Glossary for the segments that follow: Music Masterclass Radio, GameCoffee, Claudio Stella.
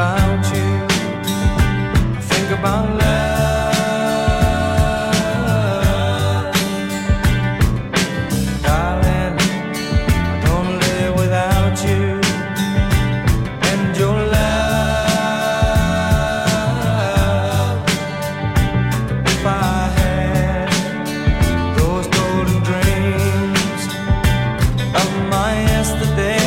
about you, I think about love. Darling, I don't live without you and your love. If I had those golden dreams of my yesterday,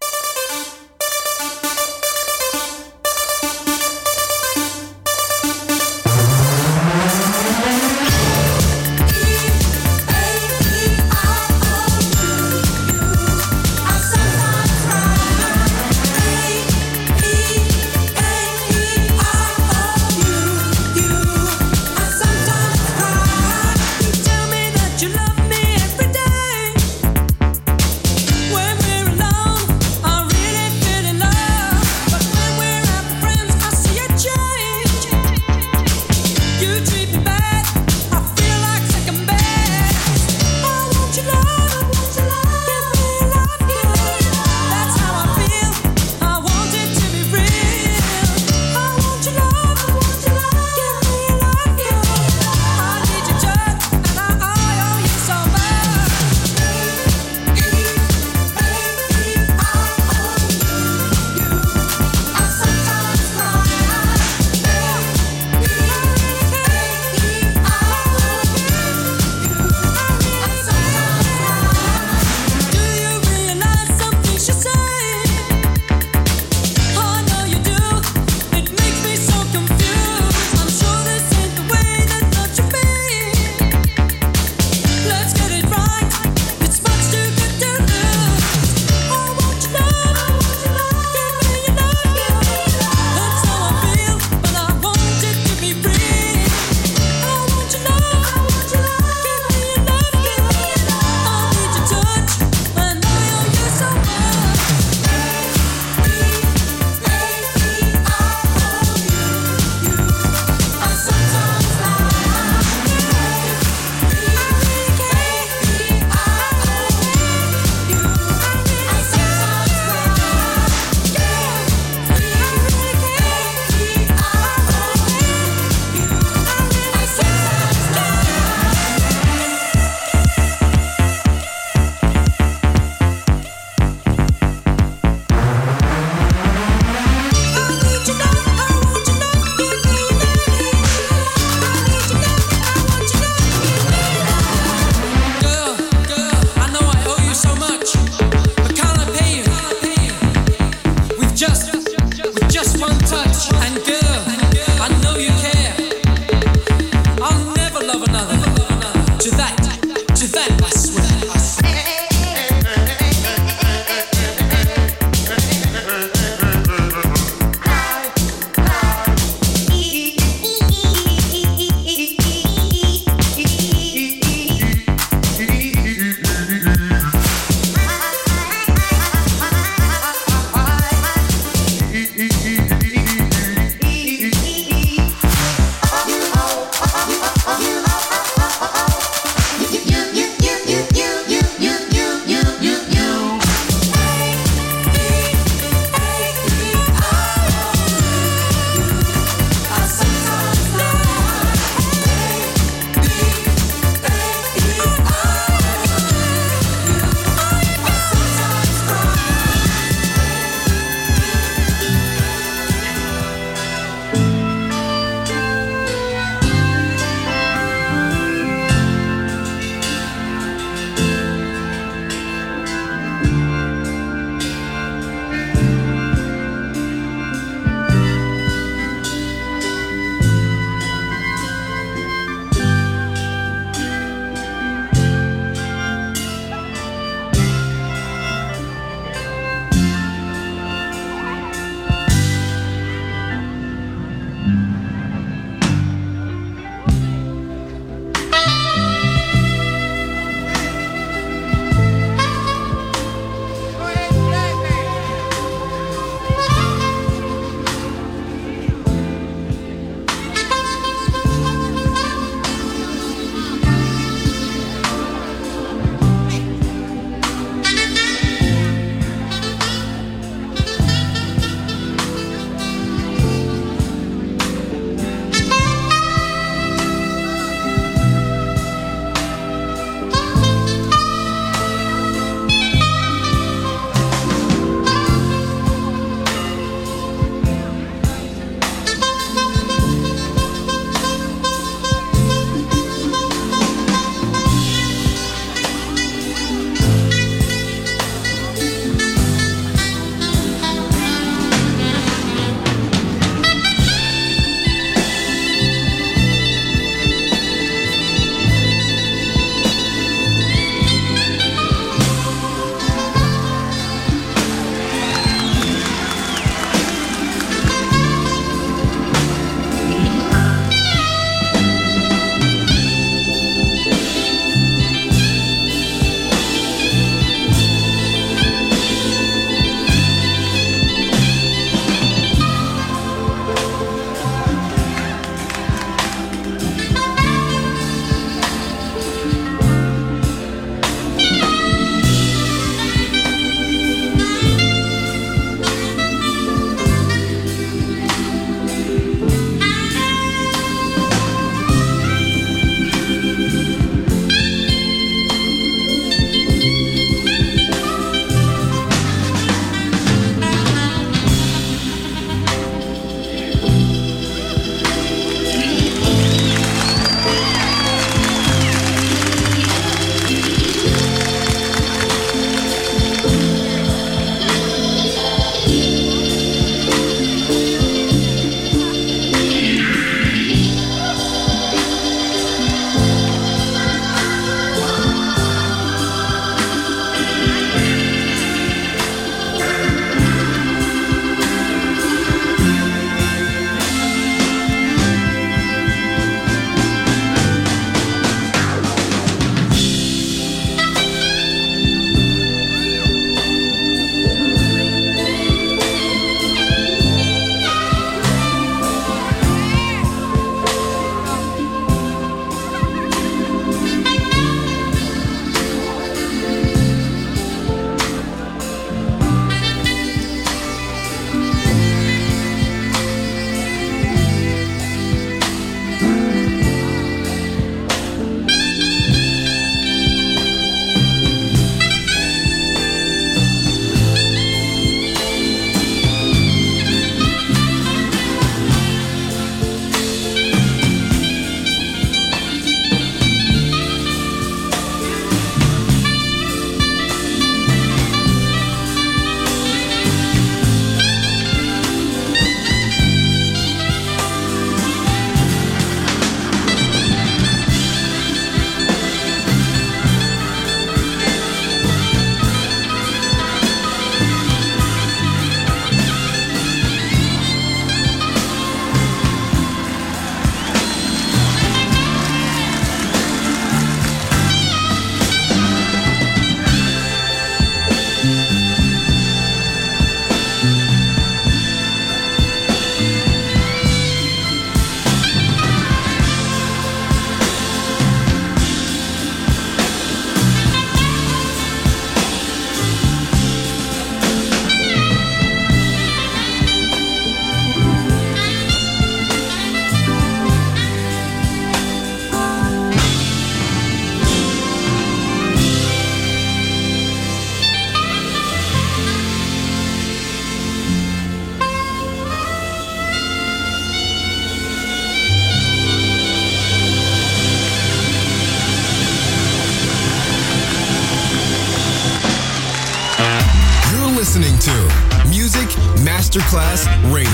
Masterclass Radio,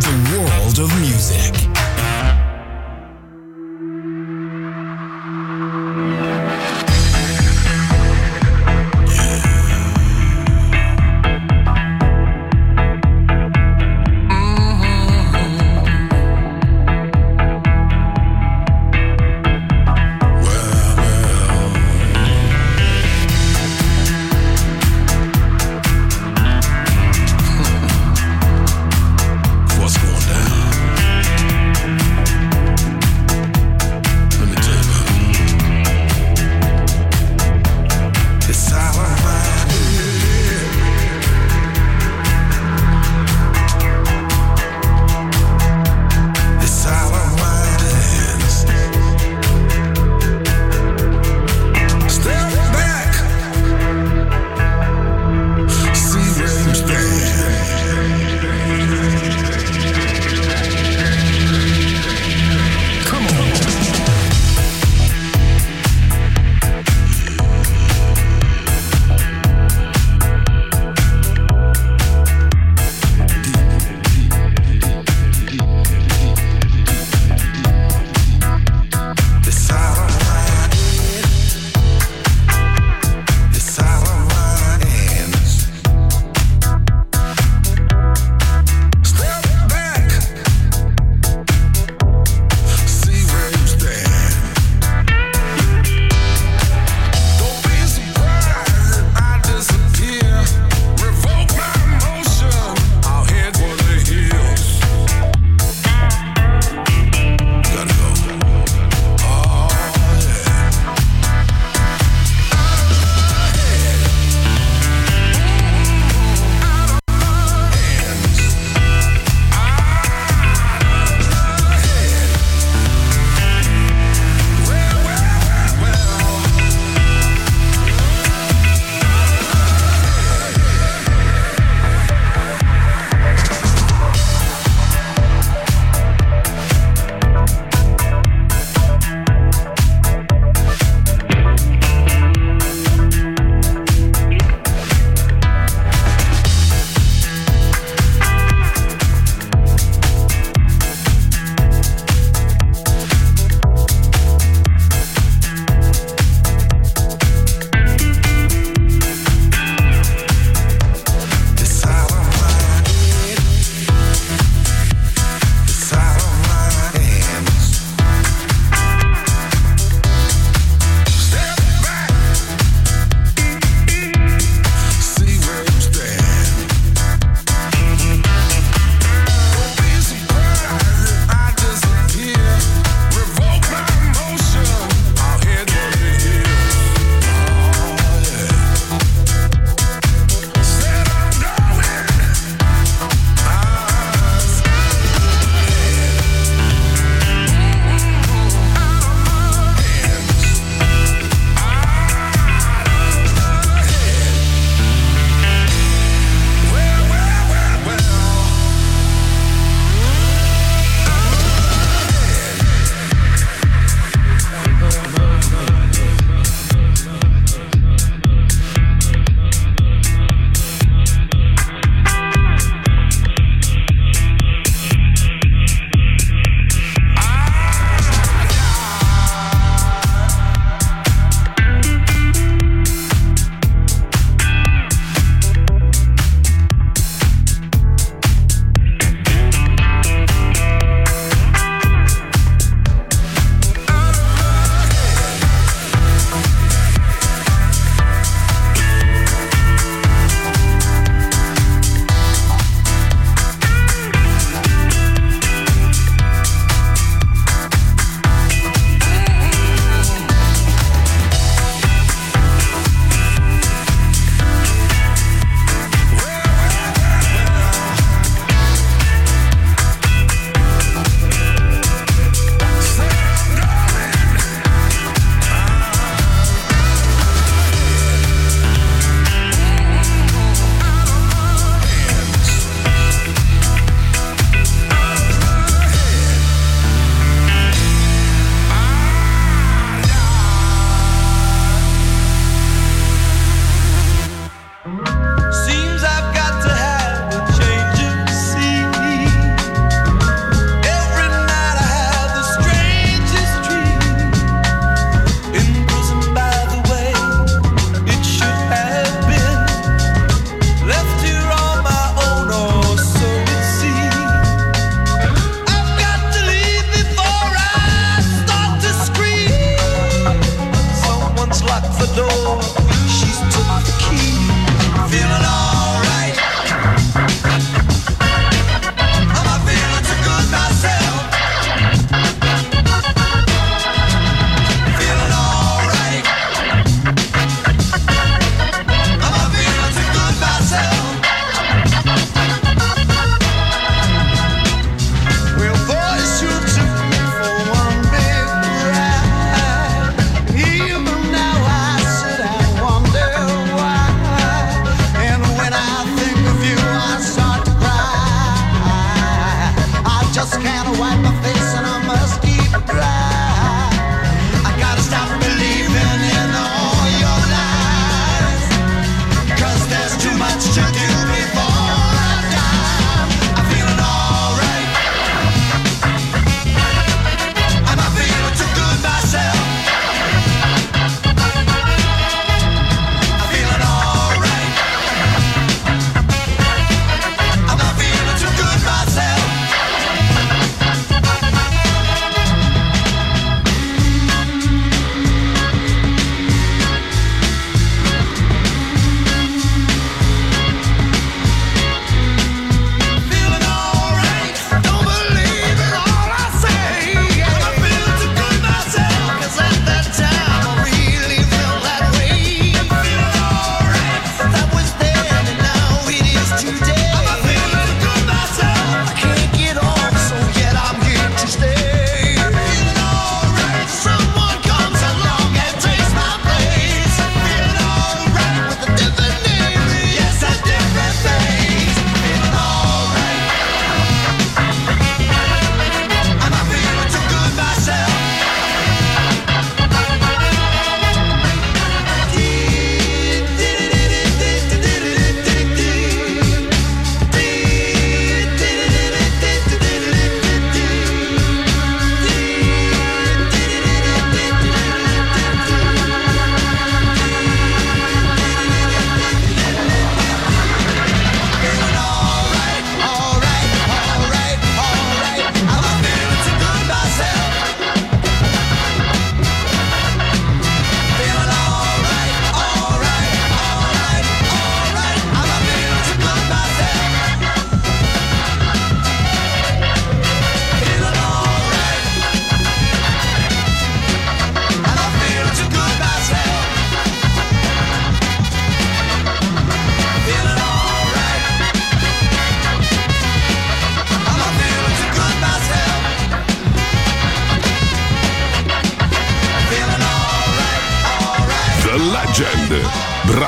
the world of music.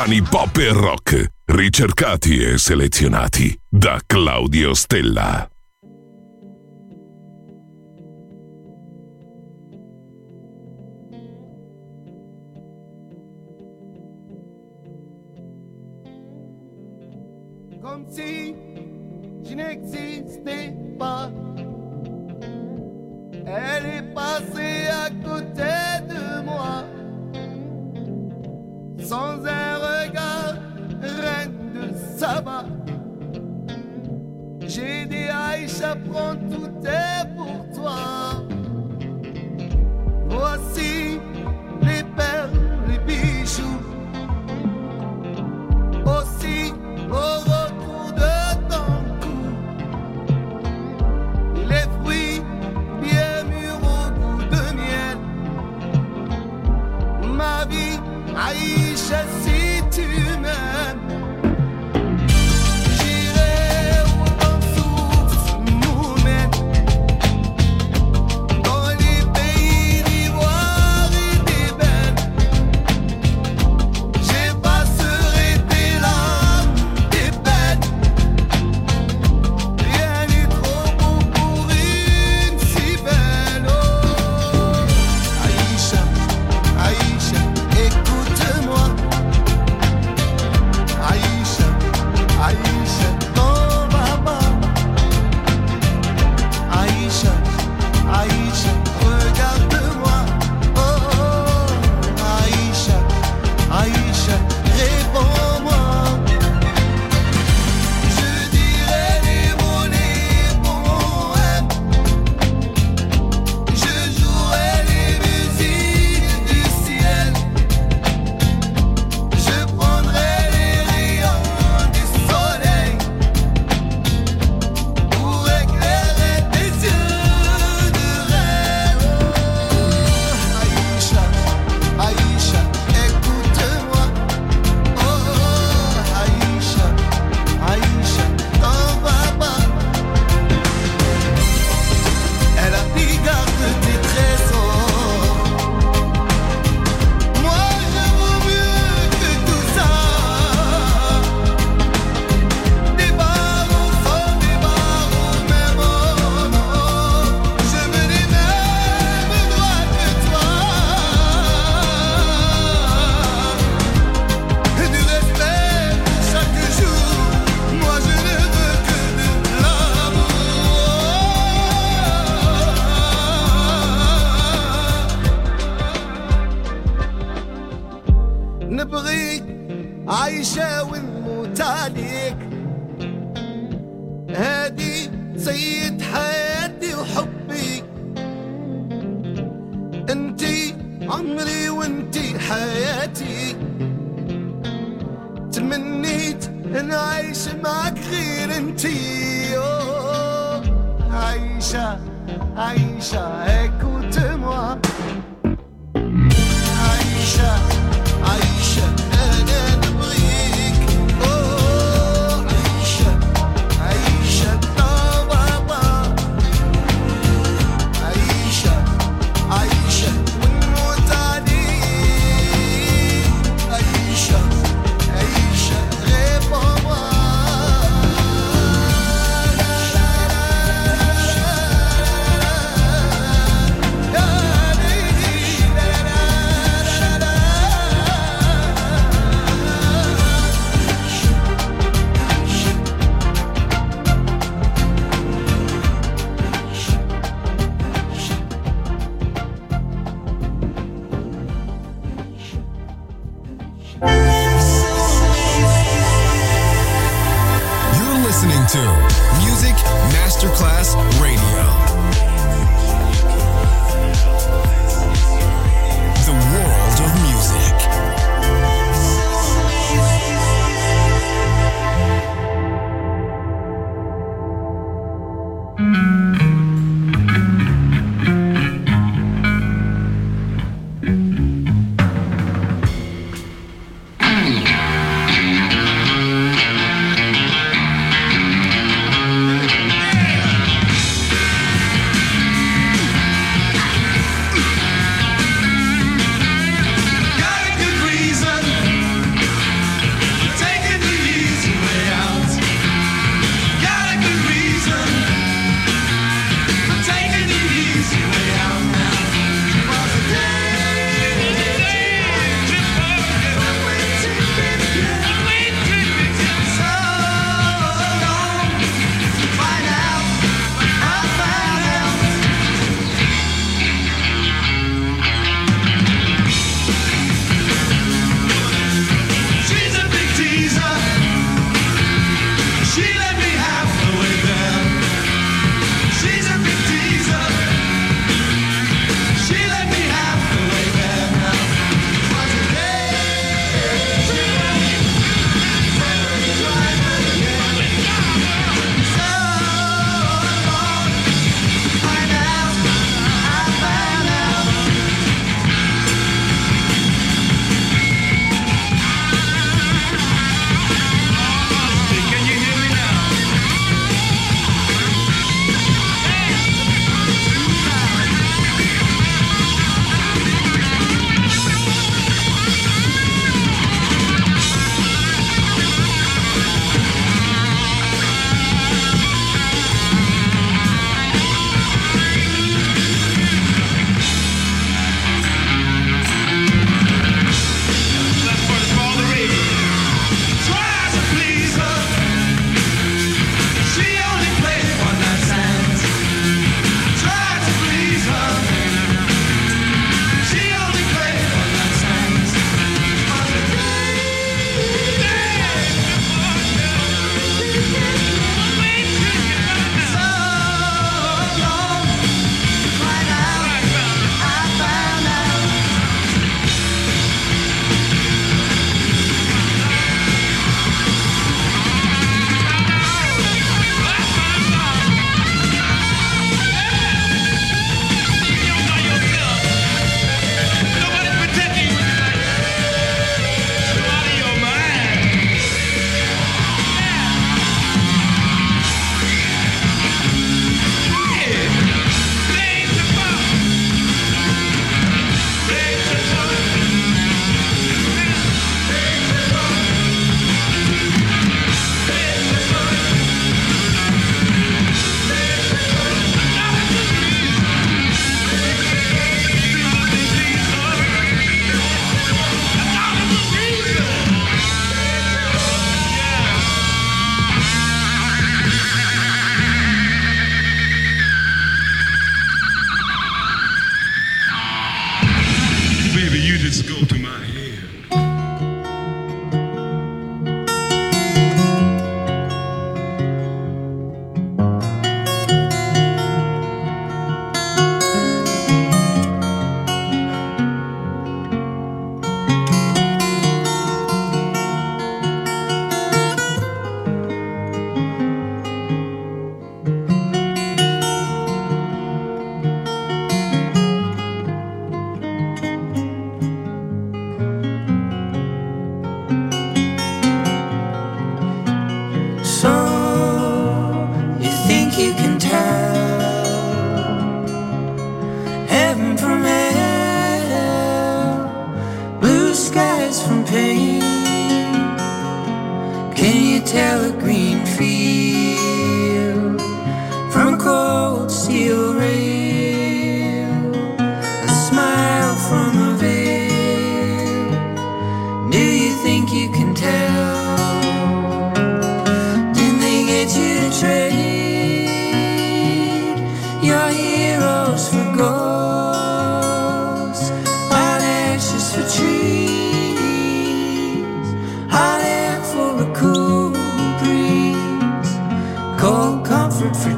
brani pop e rock, ricercati e selezionati da Claudio Stella. Come si, je n'existais pas. Elle est passée à côté de moi, sans un regard, reine de Saba. J'ai dit Aïcha, prends tout est pour toi. Voici les perles, les bijoux, aussi au retour de ton cou, les fruits bien mûrs au goût de miel. Ma vie, Aïcha, si tu m'aimes. Music Masterclass Radio. The world of music.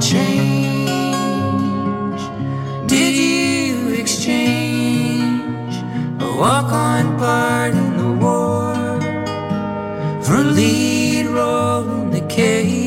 change? Did you exchange a walk-on part in the war for a lead role in the cage?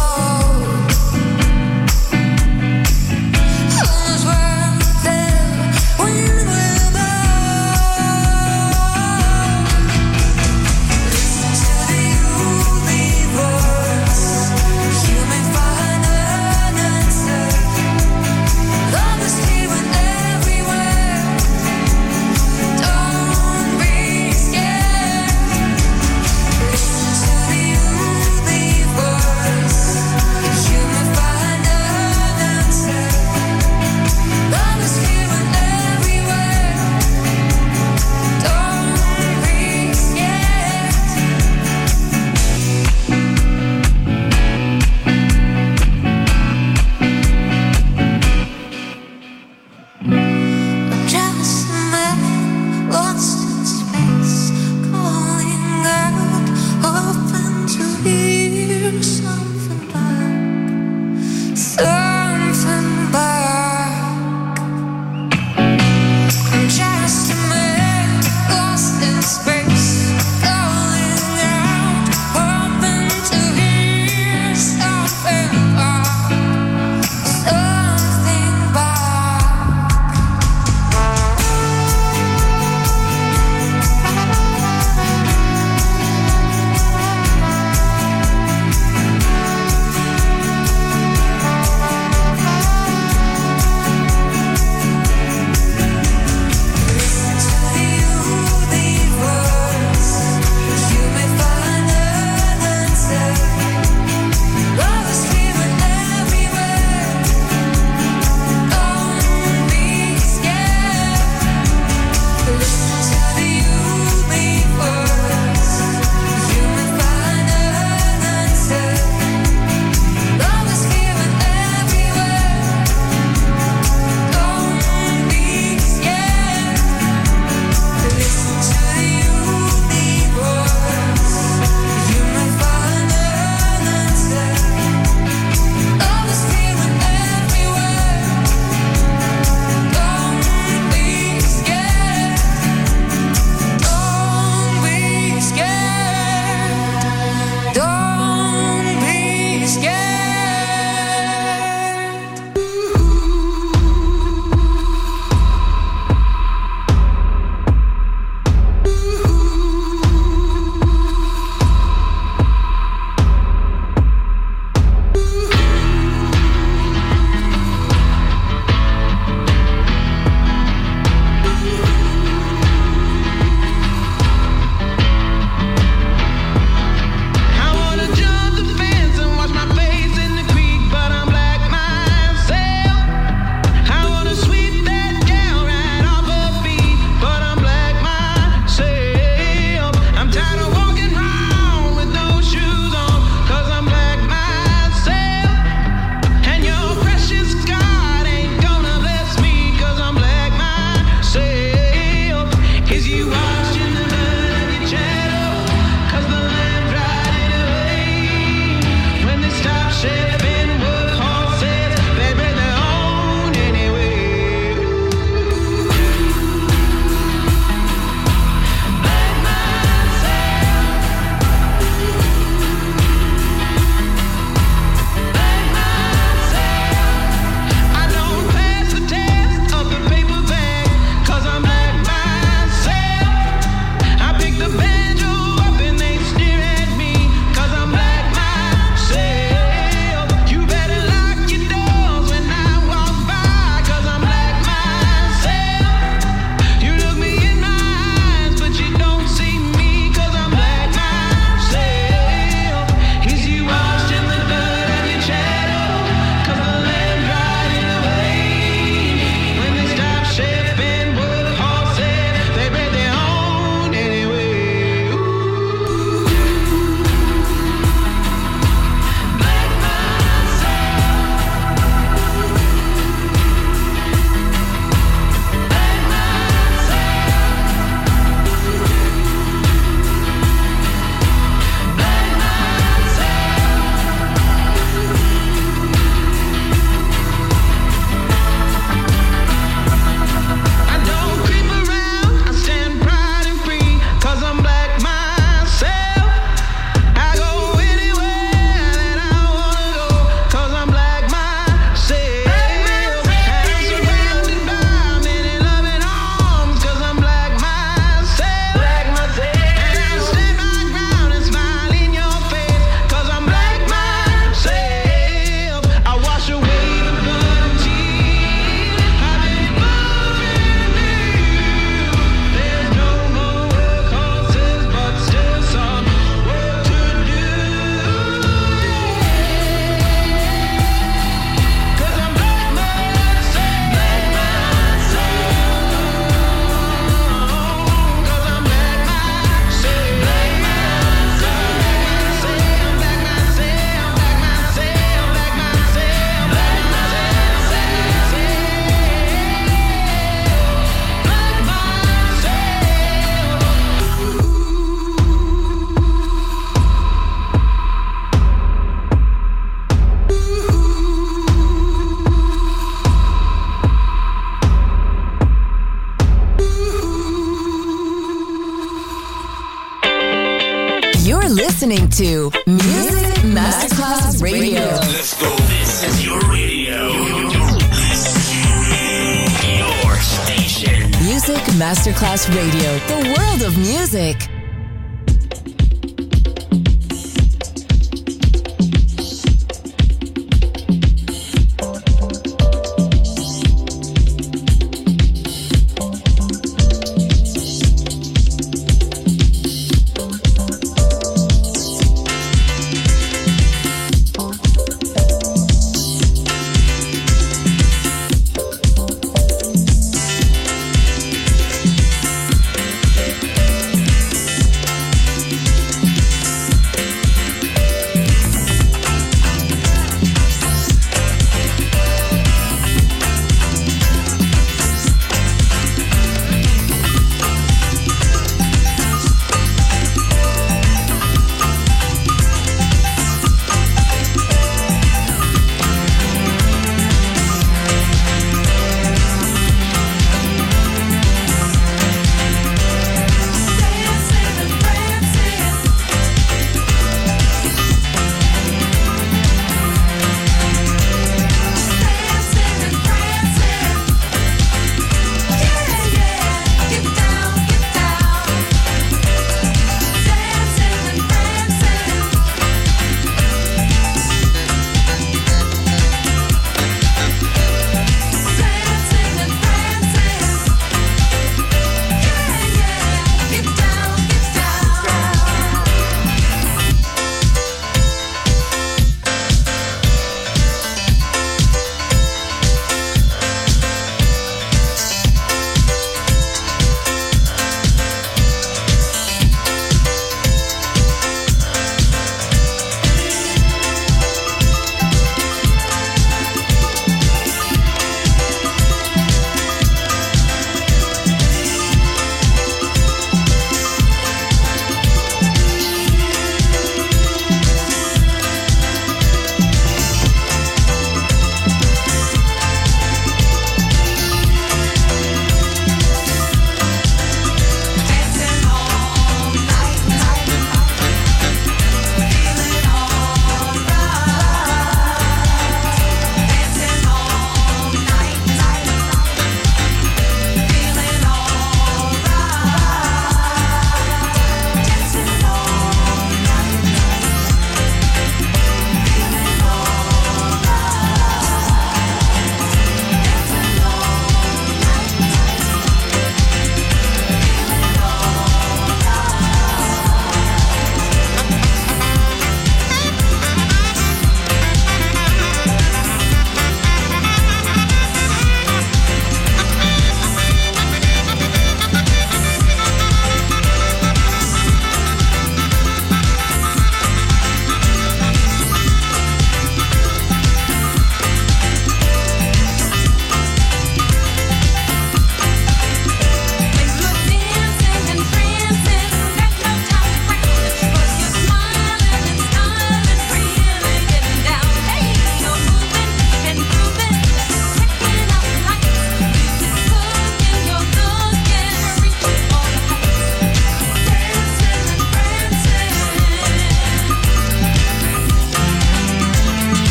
Oh listening to Music Masterclass Radio. Let's go. This is your radio. Your station. Music Masterclass Radio. The world of music.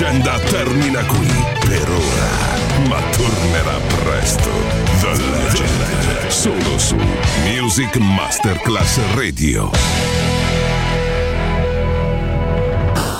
leggenda termina qui per ora, ma tornerà presto. The Legend, solo su Music Masterclass Radio.